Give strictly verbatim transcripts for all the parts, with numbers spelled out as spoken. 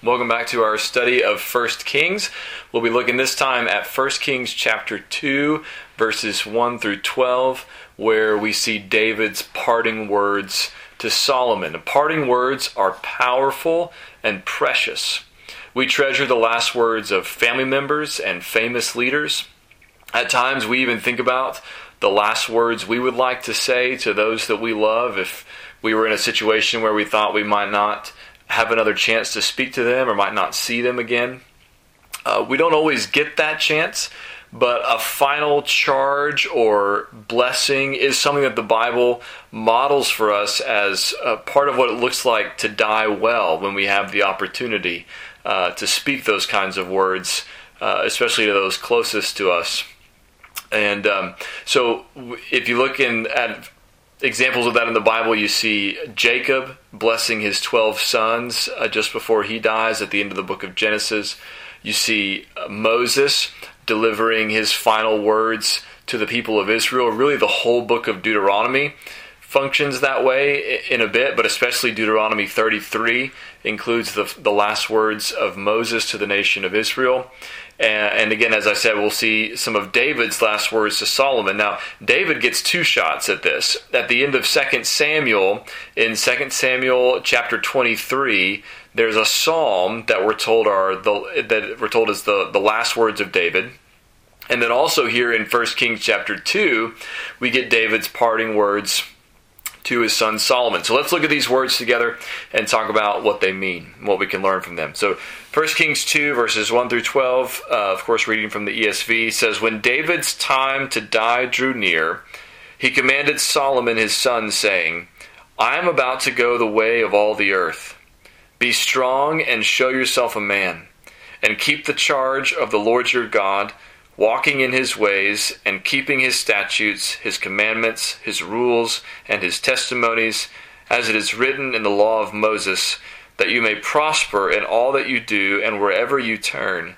Welcome back to our study of First Kings. We'll be looking this time at First Kings chapter two, verses one through twelve, where we see David's parting words to Solomon. The parting words are powerful and precious. We treasure the last words of family members and famous leaders. At times we even think about the last words we would like to say to those that we love if we were in a situation where we thought we might not have another chance to speak to them or might not see them again. Uh, we don't always get that chance, but a final charge or blessing is something that the Bible models for us as a part of what it looks like to die well when we have the opportunity uh, to speak those kinds of words, uh, especially to those closest to us. And um, so if you look in at examples of that in the Bible, you see Jacob blessing his twelve sons uh, just before he dies at the end of the book of Genesis. You see uh, Moses delivering his final words to the people of Israel. Really, the whole book of Deuteronomy functions that way in a bit, but especially Deuteronomy thirty-three includes the, the last words of Moses to the nation of Israel. And again, as I said, we'll see some of David's last words to Solomon. Now, David gets two shots at this. At the end of Second Samuel, in Second Samuel chapter twenty-three, there's a psalm that we're told are the, that we're told is the, the last words of David. And then also here in First Kings chapter two, we get David's parting words to his son Solomon. So let's look at these words together and talk about what they mean, what we can learn from them. So First Kings two, verses one through twelve, uh, of course reading from the E S V, says, "When David's time to die drew near, he commanded Solomon his son, saying, I am about to go the way of all the earth. Be strong and show yourself a man, and keep the charge of the Lord your God, walking in his ways and keeping his statutes, his commandments, his rules, and his testimonies, as it is written in the law of Moses, that you may prosper in all that you do and wherever you turn,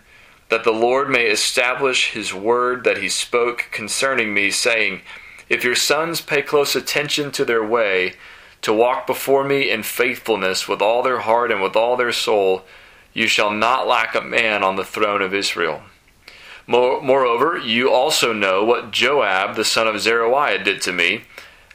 that the Lord may establish his word that he spoke concerning me, saying, If your sons pay close attention to their way, to walk before me in faithfulness with all their heart and with all their soul, you shall not lack a man on the throne of Israel. Moreover, you also know what Joab, the son of Zeruiah, did to me,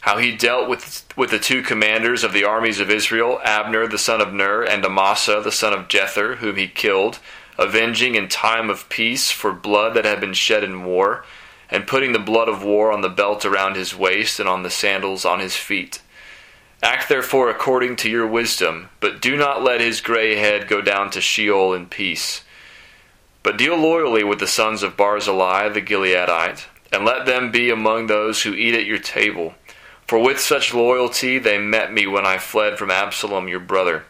how he dealt with, with the two commanders of the armies of Israel, Abner, the son of Ner, and Amasa, the son of Jether, whom he killed, avenging in time of peace for blood that had been shed in war, and putting the blood of war on the belt around his waist and on the sandals on his feet. Act therefore according to your wisdom, but do not let his gray head go down to Sheol in peace. But deal loyally with the sons of Barzillai the Gileadite, and let them be among those who eat at your table. For with such loyalty they met me when I fled from Absalom your brother.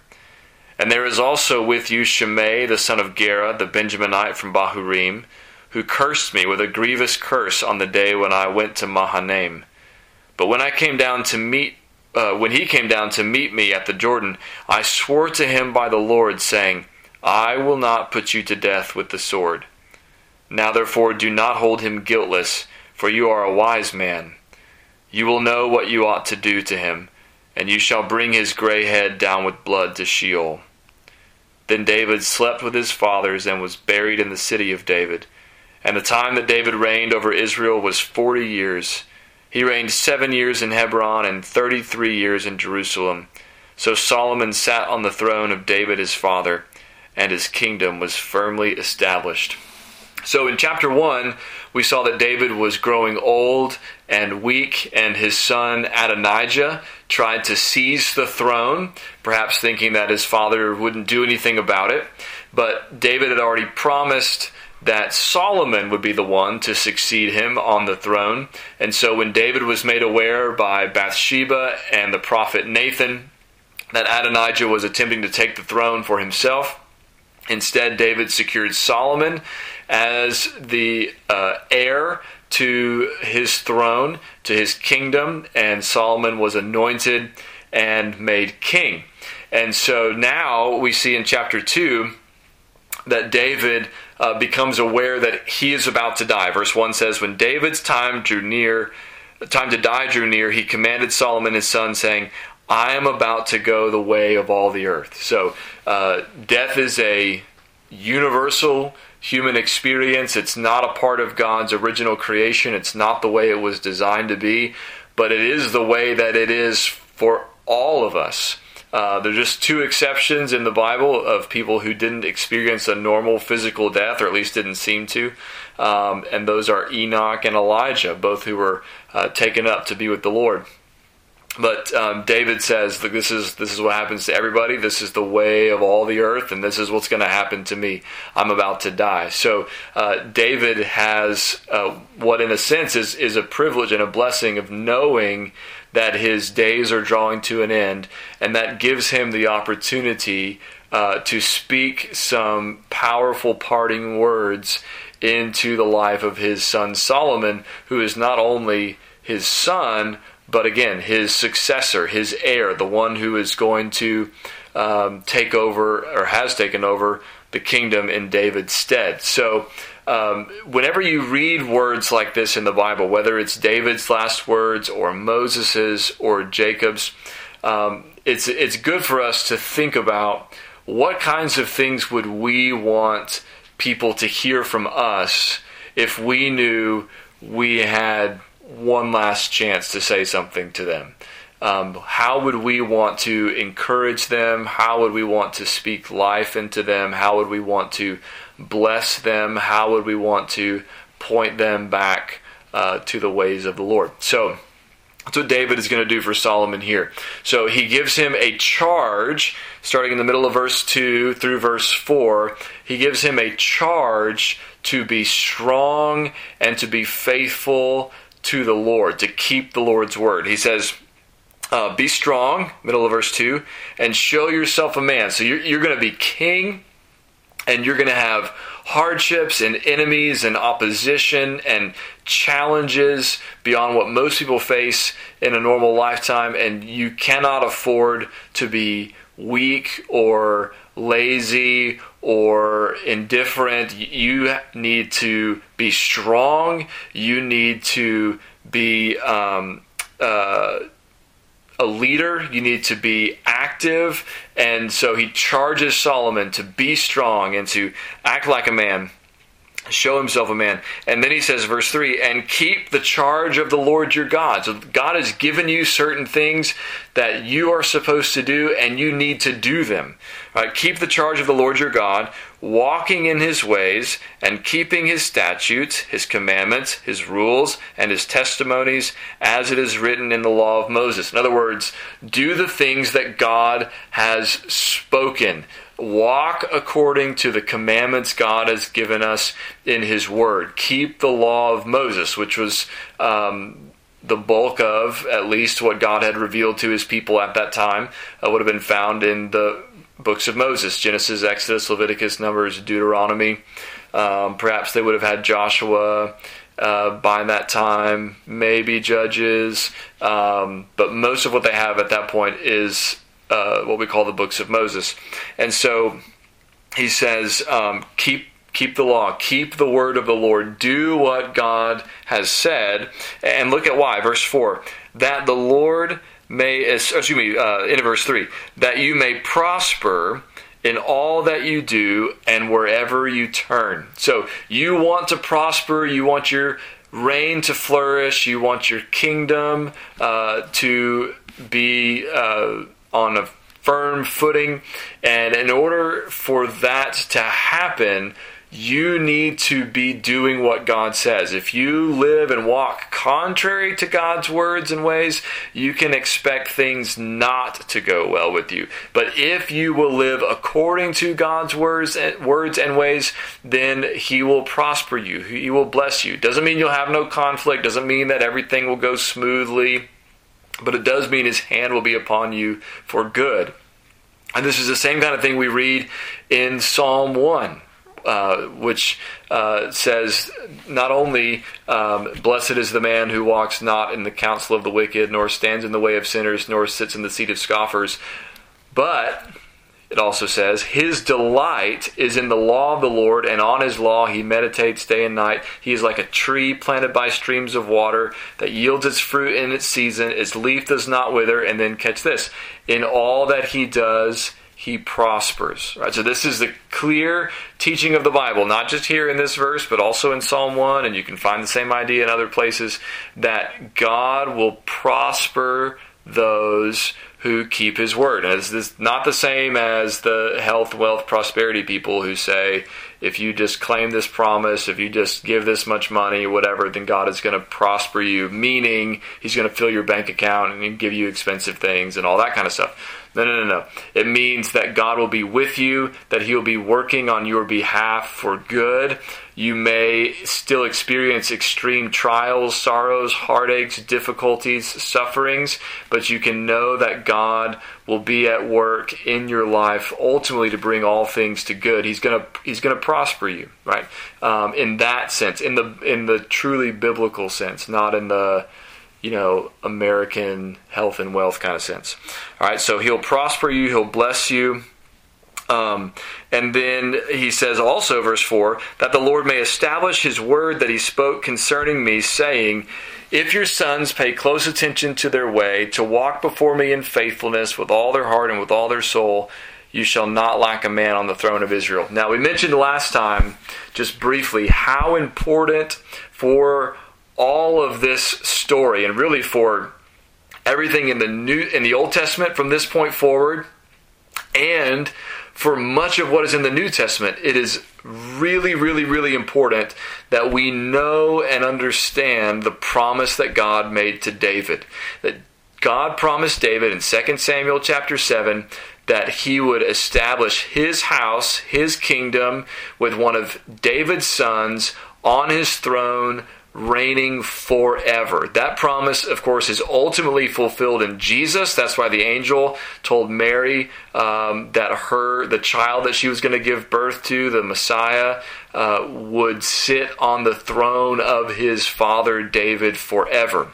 And there is also with you Shimei the son of Gera, the Benjaminite from Bahurim, who cursed me with a grievous curse on the day when I went to Mahanaim. But when I came down to meet, uh, when he came down to meet me at the Jordan, I swore to him by the Lord, saying, I will not put you to death with the sword. Now therefore do not hold him guiltless, for you are a wise man. You will know what you ought to do to him, and you shall bring his gray head down with blood to Sheol. Then David slept with his fathers and was buried in the city of David. And the time that David reigned over Israel was forty years. He reigned seven years in Hebron and thirty-three years in Jerusalem. So Solomon sat on the throne of David his father, and his kingdom was firmly established." So in chapter one, we saw that David was growing old and weak, and his son Adonijah tried to seize the throne, perhaps thinking that his father wouldn't do anything about it. But David had already promised that Solomon would be the one to succeed him on the throne. And so when David was made aware by Bathsheba and the prophet Nathan that Adonijah was attempting to take the throne for himself, instead, David secured Solomon as the uh, heir to his throne, to his kingdom, and Solomon was anointed and made king. And so now we see in chapter two that David uh, becomes aware that he is about to die. Verse one says, "When David's time drew near, time to die drew near, he commanded Solomon his son, saying, I am about to go the way of all the earth. So uh, death is a universal human experience. It's not a part of God's original creation. It's not the way it was designed to be, but it is the way that it is for all of us. Uh, there are just two exceptions in the Bible of people who didn't experience a normal physical death, or at least didn't seem to. Um, and those are Enoch and Elijah, both who were uh, taken up to be with the Lord. But um, David says, this is this is what happens to everybody. This is the way of all the earth, and this is what's going to happen to me. I'm about to die. So uh, David has uh, what, in a sense, is, is a privilege and a blessing of knowing that his days are drawing to an end, and that gives him the opportunity uh, to speak some powerful parting words into the life of his son Solomon, who is not only his son, but again, his successor, his heir, the one who is going to um, take over, or has taken over, the kingdom in David's stead. So um, whenever you read words like this in the Bible, whether it's David's last words or Moses's or Jacob's, um, it's it's good for us to think about what kinds of things would we want people to hear from us if we knew we had one last chance to say something to them. Um, how would we want to encourage them? How would we want to speak life into them? How would we want to bless them? How would we want to point them back uh, to the ways of the Lord? So that's what David is going to do for Solomon here. So he gives him a charge, starting in the middle of verse two through verse four. He gives him a charge to be strong and to be faithful to the Lord, to keep the Lord's word. He says, uh, be strong, middle of verse two, and show yourself a man. So you're, you're going to be king, and you're going to have hardships and enemies and opposition and challenges beyond what most people face in a normal lifetime, and you cannot afford to be weak or lazy or indifferent. You need to be strong. You need to be um, uh, a leader. You need to be active. And so he charges Solomon to be strong and to act like a man, show himself a man. And then he says, verse three, and keep the charge of the Lord your God. So God has given you certain things that you are supposed to do, and you need to do them. Right, keep the charge of the Lord your God, walking in his ways and keeping his statutes, his commandments, his rules, and his testimonies, as it is written in the law of Moses. In other words, do the things that God has spoken. Walk according to the commandments God has given us in his word. Keep the law of Moses, which was um, the bulk of at least what God had revealed to his people at that time. Uh, would have been found in the books of Moses, Genesis, Exodus, Leviticus, Numbers, Deuteronomy. Um, perhaps they would have had Joshua uh, by that time, maybe Judges. Um, but most of what they have at that point is Uh, what we call the books of Moses. And so he says, um, keep keep the law, keep the word of the Lord, do what God has said. And look at why, verse four, that the Lord may, excuse me, uh, in verse three, that you may prosper in all that you do and wherever you turn. So you want to prosper, you want your reign to flourish, you want your kingdom uh, to be Uh, on a firm footing. And in order for that to happen, you need to be doing what God says. If you live and walk contrary to God's words and ways, you can expect things not to go well with you. But if you will live according to God's words and words and ways, then he will prosper you. He will bless you. Doesn't mean you'll have no conflict. Doesn't mean that everything will go smoothly. But it does mean his hand will be upon you for good. And this is the same kind of thing we read in Psalm one, uh, which uh, says not only, um, blessed is the man who walks not in the counsel of the wicked, nor stands in the way of sinners, nor sits in the seat of scoffers, but it also says, his delight is in the law of the Lord, and on his law he meditates day and night. He is like a tree planted by streams of water that yields its fruit in its season. Its leaf does not wither. And then catch this, in all that he does, he prospers. Right? So this is the clear teaching of the Bible, not just here in this verse, but also in Psalm one, and you can find the same idea in other places, that God will prosper those who keep his word. And it's this, not the same as the health, wealth, prosperity people who say, if you just claim this promise, if you just give this much money, whatever, then God is going to prosper you, meaning he's going to fill your bank account and give you expensive things and all that kind of stuff. No, no, no, no. It means that God will be with you, that he will be working on your behalf for good. You may still experience extreme trials, sorrows, heartaches, difficulties, sufferings, but you can know that God will be at work in your life, ultimately to bring all things to good. He's gonna He's gonna prosper you, right? Um, in that sense, in the in the truly biblical sense, not in the you know American health and wealth kind of sense. All right, so he'll prosper you, he'll bless you. Um, and then he says also, verse four, that the Lord may establish his word that he spoke concerning me, saying, if your sons pay close attention to their way, to walk before me in faithfulness with all their heart and with all their soul, you shall not lack a man on the throne of Israel. Now, we mentioned last time, just briefly, how important for all of this story, and really for everything in the New, in the Old Testament from this point forward, and for much of what is in the New Testament, it is really, really, really important that we know and understand the promise that God made to David. That God promised David in Second Samuel chapter seven that he would establish his house, his kingdom, with one of David's sons on his throne, reigning forever. That promise, of course, is ultimately fulfilled in Jesus. That's why the angel told Mary um, that her, the child that she was going to give birth to, the Messiah, uh, would sit on the throne of his father David forever.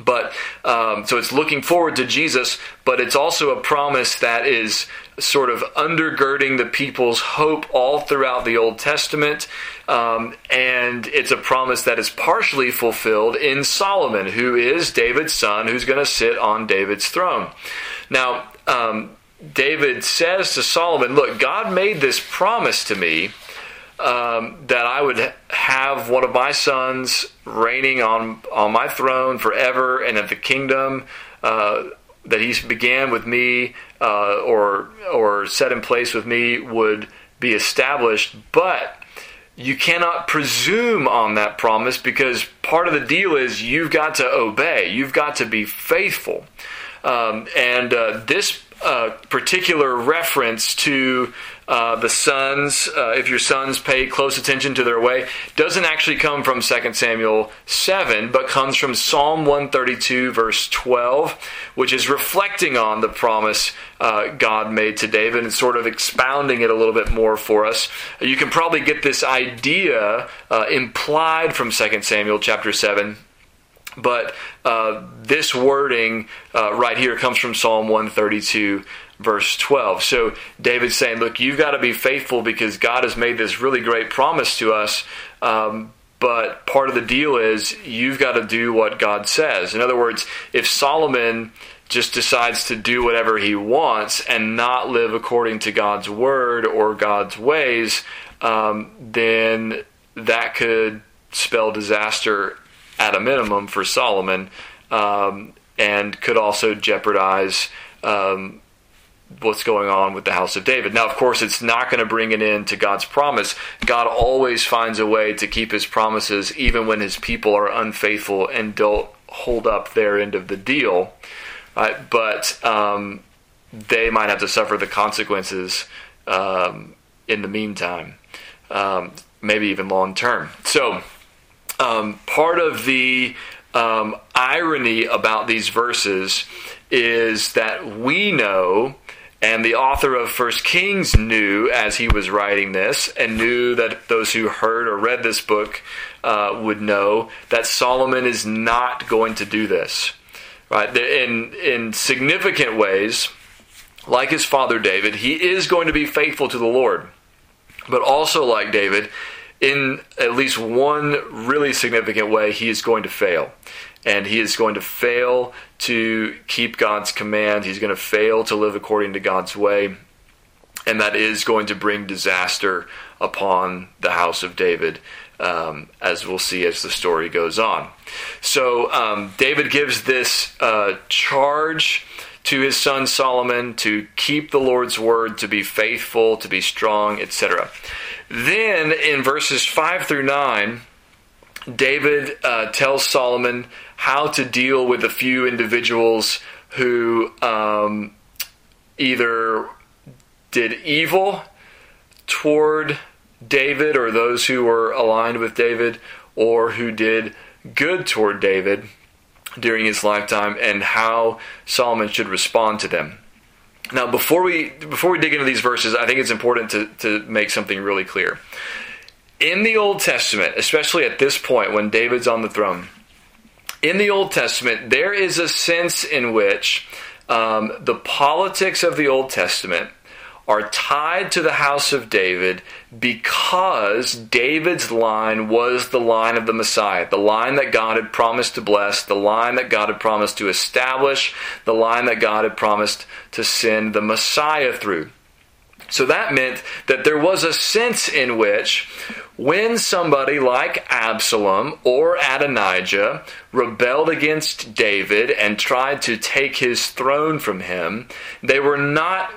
But um, so it's looking forward to Jesus, but it's also a promise that is sort of undergirding the people's hope all throughout the Old Testament. Um, and it's a promise that is partially fulfilled in Solomon, who is David's son, who's going to sit on David's throne. Now, um, David says to Solomon, look, God made this promise to me, Um, that I would have one of my sons reigning on, on my throne forever, and that the kingdom uh, that he began with me uh, or or set in place with me would be established. But you cannot presume on that promise, because part of the deal is you've got to obey. You've got to be faithful. Um, and uh, this uh, particular reference to Uh, the sons, uh, if your sons pay close attention to their way, doesn't actually come from Second Samuel seven, but comes from Psalm one thirty-two, verse twelve, which is reflecting on the promise uh, God made to David and sort of expounding it a little bit more for us. You can probably get this idea uh, implied from Second Samuel chapter seven. But uh, this wording uh, right here comes from Psalm one thirty-two, verse twelve. So David's saying, look, you've got to be faithful, because God has made this really great promise to us. Um, but part of the deal is you've got to do what God says. In other words, if Solomon just decides to do whatever he wants and not live according to God's word or God's ways, um, then that could spell disaster at a minimum for Solomon, um, and could also jeopardize um, what's going on with the house of David. Now, of course, it's not going to bring an end to God's promise. God always finds a way to keep his promises, even when his people are unfaithful and don't hold up their end of the deal. Uh, but um, they might have to suffer the consequences um, in the meantime, um, maybe even long term. So, Um, part of the um, irony about these verses is that we know, and the author of First Kings knew as he was writing this, and knew that those who heard or read this book uh, would know, that Solomon is not going to do this. Right? In, in significant ways, like his father David, he is going to be faithful to the Lord. But also like David, in at least one really significant way, he is going to fail. And he is going to fail to keep God's command. He's going to fail to live according to God's way. And that is going to bring disaster upon the house of David, um, as we'll see as the story goes on. So um, David gives this uh, charge to his son Solomon to keep the Lord's word, to be faithful, to be strong, et cetera. Then in verses five through nine, David uh, tells Solomon how to deal with a few individuals who um, either did evil toward David, or those who were aligned with David, or who did good toward David during his lifetime, and how Solomon should respond to them. Now, before we before we dig into these verses, I think it's important to, to make something really clear. In the Old Testament, especially at this point when David's on the throne, in the Old Testament, there is a sense in which um, the politics of the Old Testament are tied to the house of David, because David's line was the line of the Messiah, the line that God had promised to bless, the line that God had promised to establish, the line that God had promised to send the Messiah through. So that meant that there was a sense in which when somebody like Absalom or Adonijah rebelled against David and tried to take his throne from him, they were not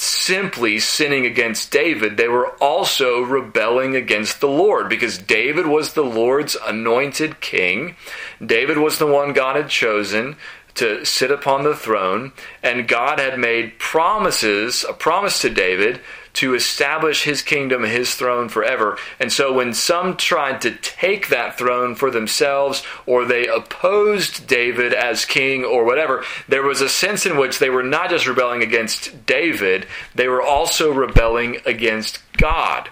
simply sinning against David, they were also rebelling against the Lord, because David was the Lord's anointed king. David was the one God had chosen to sit upon the throne, and God had made promises, a promise to David to establish his kingdom, his throne forever. And so when some tried to take that throne for themselves, or they opposed David as king or whatever, there was a sense in which they were not just rebelling against David, they were also rebelling against God,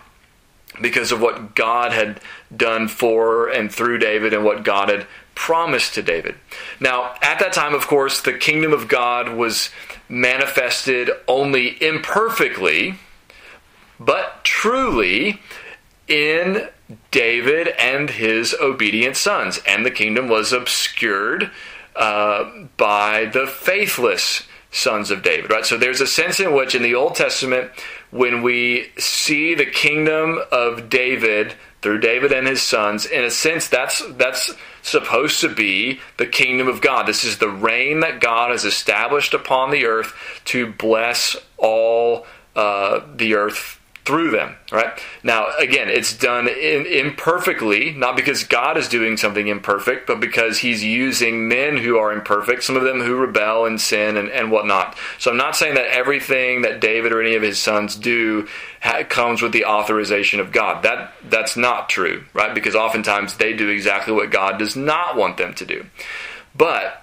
because of what God had done for and through David and what God had promised to David. Now, at that time, of course, the kingdom of God was manifested only imperfectly, but truly in David and his obedient sons. And the kingdom was obscured uh, by the faithless sons of David, right? So there's a sense in which in the Old Testament, when we see the kingdom of David through David and his sons, in a sense, that's that's supposed to be the kingdom of God. This is the reign that God has established upon the earth to bless all Uh, the earth through them, right? Now, again, it's done in, imperfectly, not because God is doing something imperfect, but because he's using men who are imperfect, some of them who rebel and sin and, and whatnot. So I'm not saying that everything that David or any of his sons do ha- comes with the authorization of God. That that's not true, right? Because oftentimes they do exactly what God does not want them to do. But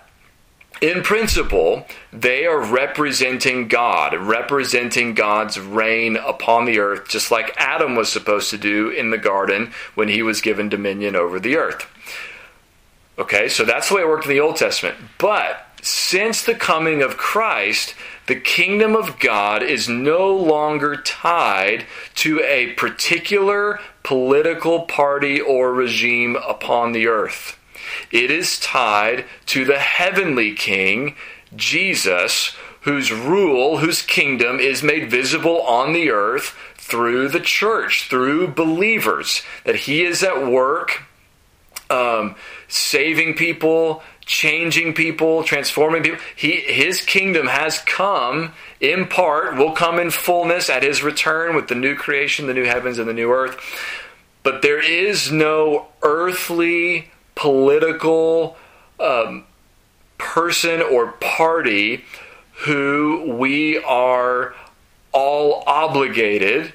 in principle, they are representing God, representing God's reign upon the earth, just like Adam was supposed to do in the garden when he was given dominion over the earth. Okay, so that's the way it worked in the Old Testament. But since the coming of Christ, the kingdom of God is no longer tied to a particular political party or regime upon the earth. It is tied to the heavenly King, Jesus, whose rule, whose kingdom is made visible on the earth through the church, through believers, that he is at work um, saving people, changing people, transforming people. He, his kingdom has come in part, will come in fullness at his return with the new creation, the new heavens, and the new earth. But there is no earthly political um, person or party who we are all obligated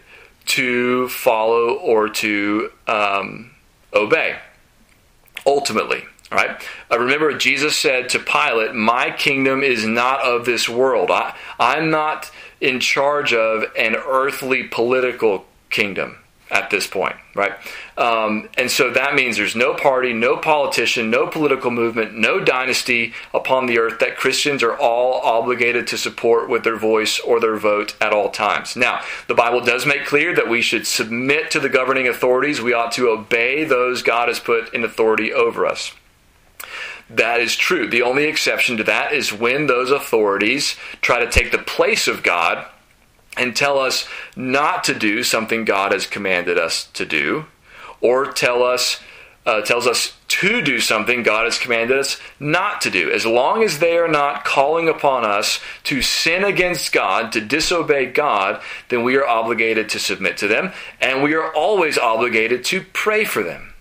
to follow or to um, obey, ultimately. All right? I remember Jesus said to Pilate, "My kingdom is not of this world." I, I'm not in charge of an earthly political kingdom. at this point, right? Um, and so that means there's no party, no politician, no political movement, no dynasty upon the earth that Christians are all obligated to support with their voice or their vote at all times. Now, the Bible does make clear that we should submit to the governing authorities. We ought to obey those God has put in authority over us. That is true. The only exception to that is when those authorities try to take the place of God and tell us not to do something God has commanded us to do, or tell us uh, tells us to do something God has commanded us not to do. As long as they are not calling upon us to sin against God, to disobey God, then we are obligated to submit to them, and we are always obligated to pray for them.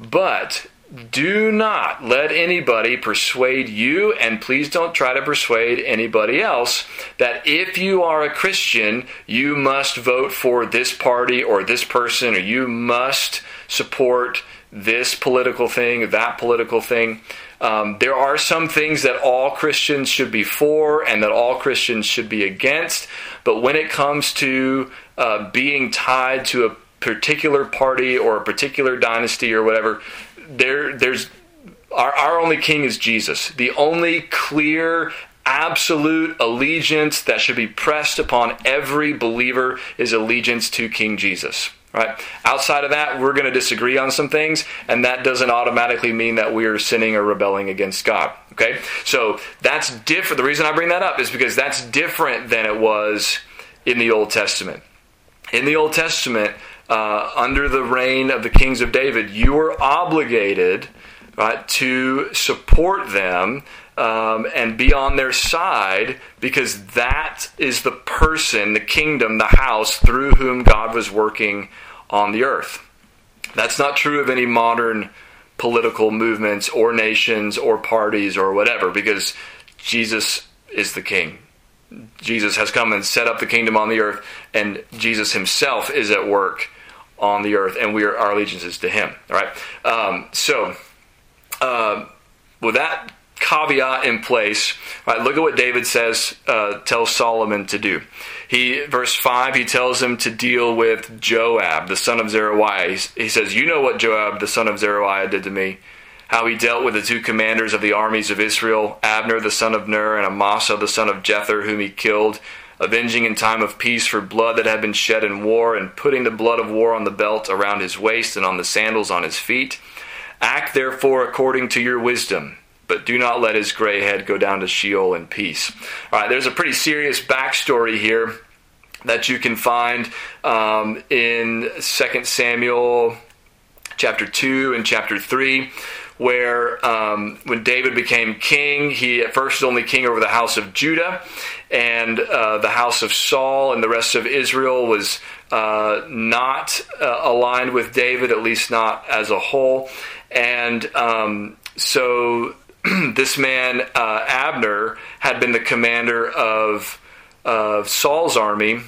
But do not let anybody persuade you, and please don't try to persuade anybody else, that if you are a Christian, you must vote for this party or this person, or you must support this political thing or that political thing. Um, there are some things that all Christians should be for and that all Christians should be against, but when it comes to uh, being tied to a particular party or a particular dynasty or whatever, There, there's our, our only king is Jesus. The only clear, absolute allegiance that should be pressed upon every believer is allegiance to King Jesus. Right? Outside of that, we're going to disagree on some things, and that doesn't automatically mean that we are sinning or rebelling against God. Okay? So that's different. The reason I bring that up is because that's different than it was in the Old Testament. In the Old Testament, Uh, under the reign of the kings of David, you were obligated, right, to support them um, and be on their side, because that is the person, the kingdom, the house through whom God was working on the earth. That's not true of any modern political movements or nations or parties or whatever, because Jesus is the king. Jesus has come and set up the kingdom on the earth, and Jesus himself is at work on the earth, and we are our allegiances to him. All right. Um, so, uh, with that caveat in place, right, look at what David says, uh, tells Solomon to do. He, verse five, he tells him to deal with Joab, the son of Zeruiah. He, he says, "You know what Joab, the son of Zeruiah, did to me, how he dealt with the two commanders of the armies of Israel, Abner, the son of Ner, and Amasa, the son of Jether, whom he killed, avenging in time of peace for blood that had been shed in war, and putting the blood of war on the belt around his waist and on the sandals on his feet. Act therefore according to your wisdom, but do not let his gray head go down to Sheol in peace." All right, there's a pretty serious backstory here that you can find um, in Second Samuel chapter two and chapter three, where um, when David became king, he at first was only king over the house of Judah, and uh, the house of Saul and the rest of Israel was uh, not uh, aligned with David, at least not as a whole. And um, so this man, uh, Abner, had been the commander of, of Saul's army.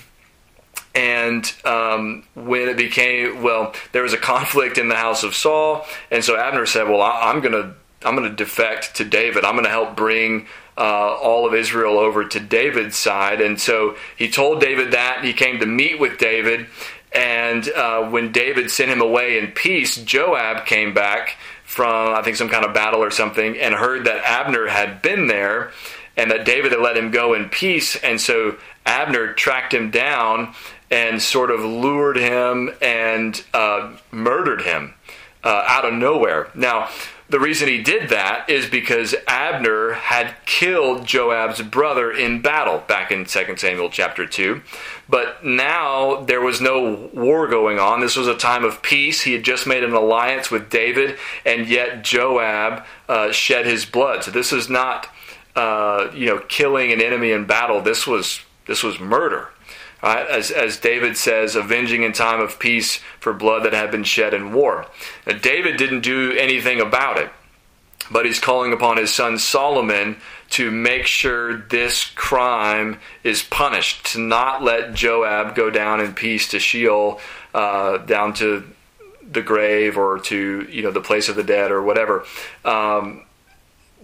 And um, when it became, well, there was a conflict in the house of Saul, and so Abner said, "Well, I, I'm going to, I'm going to defect to David. I'm going to help bring uh, all of Israel over to David's side." And so he told David that. He came to meet with David, and uh, when David sent him away in peace, Joab came back from, I think, some kind of battle or something, and heard that Abner had been there, and that David had let him go in peace. And so Abner tracked him down and sort of lured him and uh, murdered him uh, out of nowhere. Now, the reason he did that is because Abner had killed Joab's brother in battle back in Second Samuel chapter two. But now there was no war going on. This was a time of peace. He had just made an alliance with David, and yet Joab uh, shed his blood. So this is not Uh, you know, killing an enemy in battle. This was this was murder, right? As as David says, "Avenging in time of peace for blood that had been shed in war." Now, David didn't do anything about it, but he's calling upon his son Solomon to make sure this crime is punished, to not let Joab go down in peace to Sheol, uh, down to the grave or to, you know, the place of the dead or whatever. Um,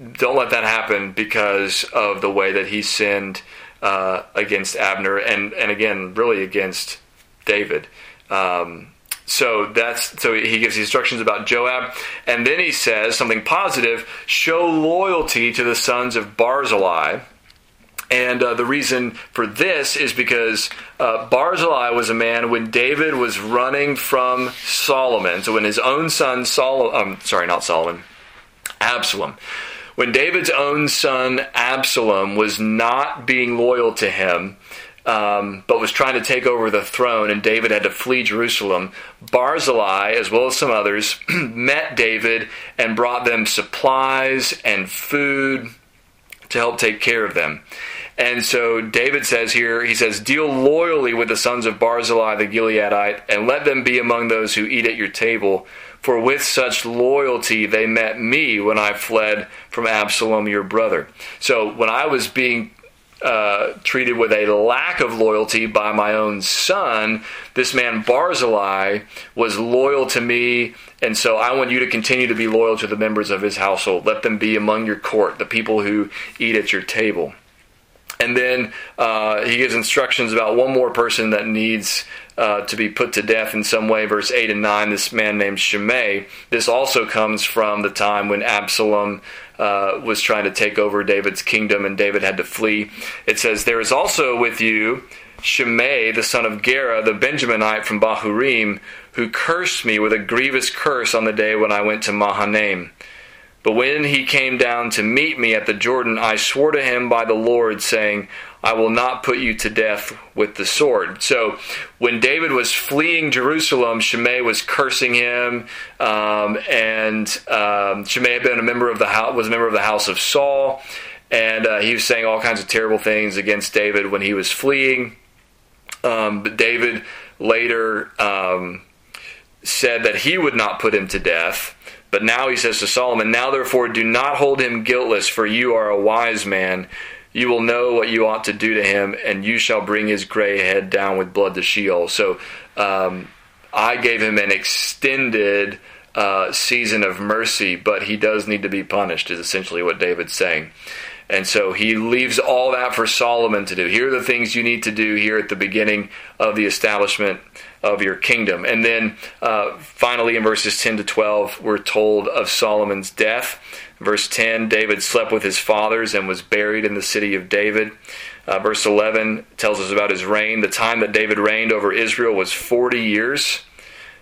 Don't let that happen because of the way that he sinned uh, against Abner and, and again, really against David. Um, So that's so he gives the instructions about Joab, and then he says something positive: show loyalty to the sons of Barzillai. And uh, the reason for this is because uh, Barzillai was a man when David was running from Solomon. So when his own son Solomon, um, sorry, not Solomon, Absalom. When David's own son Absalom was not being loyal to him, um, but was trying to take over the throne, and David had to flee Jerusalem, Barzillai, as well as some others, met David and brought them supplies and food to help take care of them. And so David says here, he says, deal loyally with the sons of Barzillai the Gileadite, and let them be among those who eat at your table. For with such loyalty they met me when I fled from Absalom your brother. So when I was being uh, treated with a lack of loyalty by my own son, this man Barzillai was loyal to me, and so I want you to continue to be loyal to the members of his household. Let them be among your court, the people who eat at your table. And then uh, he gives instructions about one more person that needs uh, to be put to death in some way. Verse eight and nine, this man named Shimei. This also comes from the time when Absalom uh, was trying to take over David's kingdom and David had to flee. It says, there is also with you Shimei, the son of Gera, the Benjaminite from Bahurim, who cursed me with a grievous curse on the day when I went to Mahanaim. But when he came down to meet me at the Jordan, I swore to him by the Lord, saying, I will not put you to death with the sword. So when David was fleeing Jerusalem, Shimei was cursing him, um, and um, Shimei had been a member of the house, was a member of the house of Saul, and uh, he was saying all kinds of terrible things against David when he was fleeing. Um, but David later um, said that he would not put him to death. But now he says to Solomon, now therefore do not hold him guiltless, for you are a wise man. You will know what you ought to do to him, and you shall bring his gray head down with blood to Sheol. So um, I gave him an extended uh, season of mercy, but he does need to be punished, is essentially what David's saying. And so he leaves all that for Solomon to do. Here are the things you need to do here at the beginning of the establishment of your kingdom. And then uh, finally in verses ten to twelve, we're told of Solomon's death. Verse ten, David slept with his fathers and was buried in the city of David. Uh, verse eleven tells us about his reign. The time that David reigned over Israel was forty years.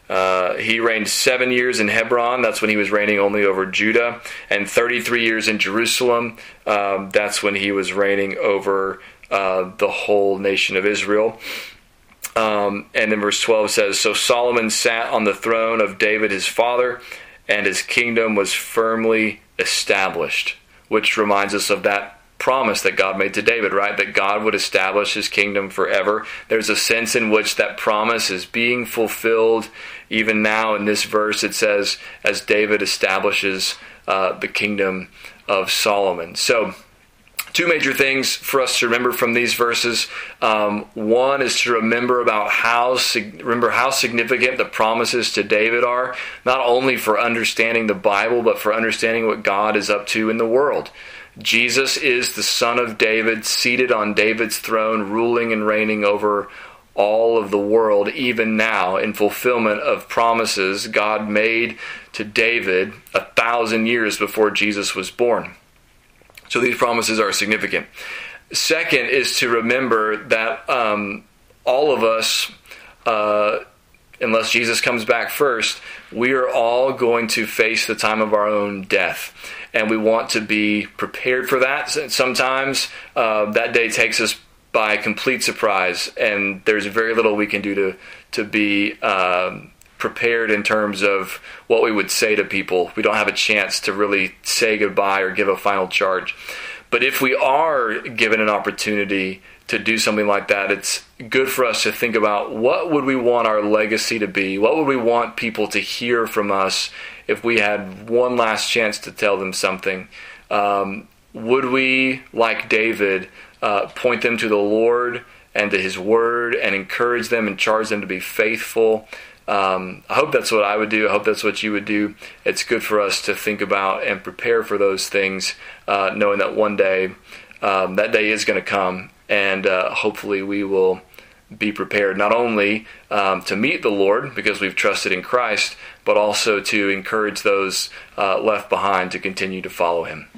Uh, he reigned seven years in Hebron. That's when he was reigning only over Judah. And thirty-three years in Jerusalem. Um, that's when he was reigning over uh, the whole nation of Israel. Um, and then verse twelve says, so Solomon sat on the throne of David his father, and his kingdom was firmly established, which reminds us of that promise that God made to David, right? That God would establish his kingdom forever. There's a sense in which that promise is being fulfilled. Even now in this verse, it says, as David establishes uh, the kingdom of Solomon. So, two major things for us to remember from these verses. Um, one is to remember about how remember how significant the promises to David are, not only for understanding the Bible, but for understanding what God is up to in the world. Jesus is the Son of David, seated on David's throne, ruling and reigning over all of the world, even now, in fulfillment of promises God made to David a thousand years before Jesus was born. So these promises are significant. Second is to remember that um, all of us, uh, unless Jesus comes back first, we are all going to face the time of our own death. And we want to be prepared for that. Sometimes uh, that day takes us by complete surprise, and there's very little we can do to, to be um, prepared in terms of what we would say to people. We don't have a chance to really say goodbye or give a final charge. But if we are given an opportunity to do something like that, it's good for us to think about what would we want our legacy to be? What would we want people to hear from us if we had one last chance to tell them something? Um, would we, like David, uh, point them to the Lord and to his word and encourage them and charge them to be faithful? Um, I hope that's what I would do. I hope that's what you would do. It's good for us to think about and prepare for those things, uh, knowing that one day, um, that day is going to come, and uh, hopefully we will be prepared, not only um, to meet the Lord because we've trusted in Christ, but also to encourage those uh, left behind to continue to follow him.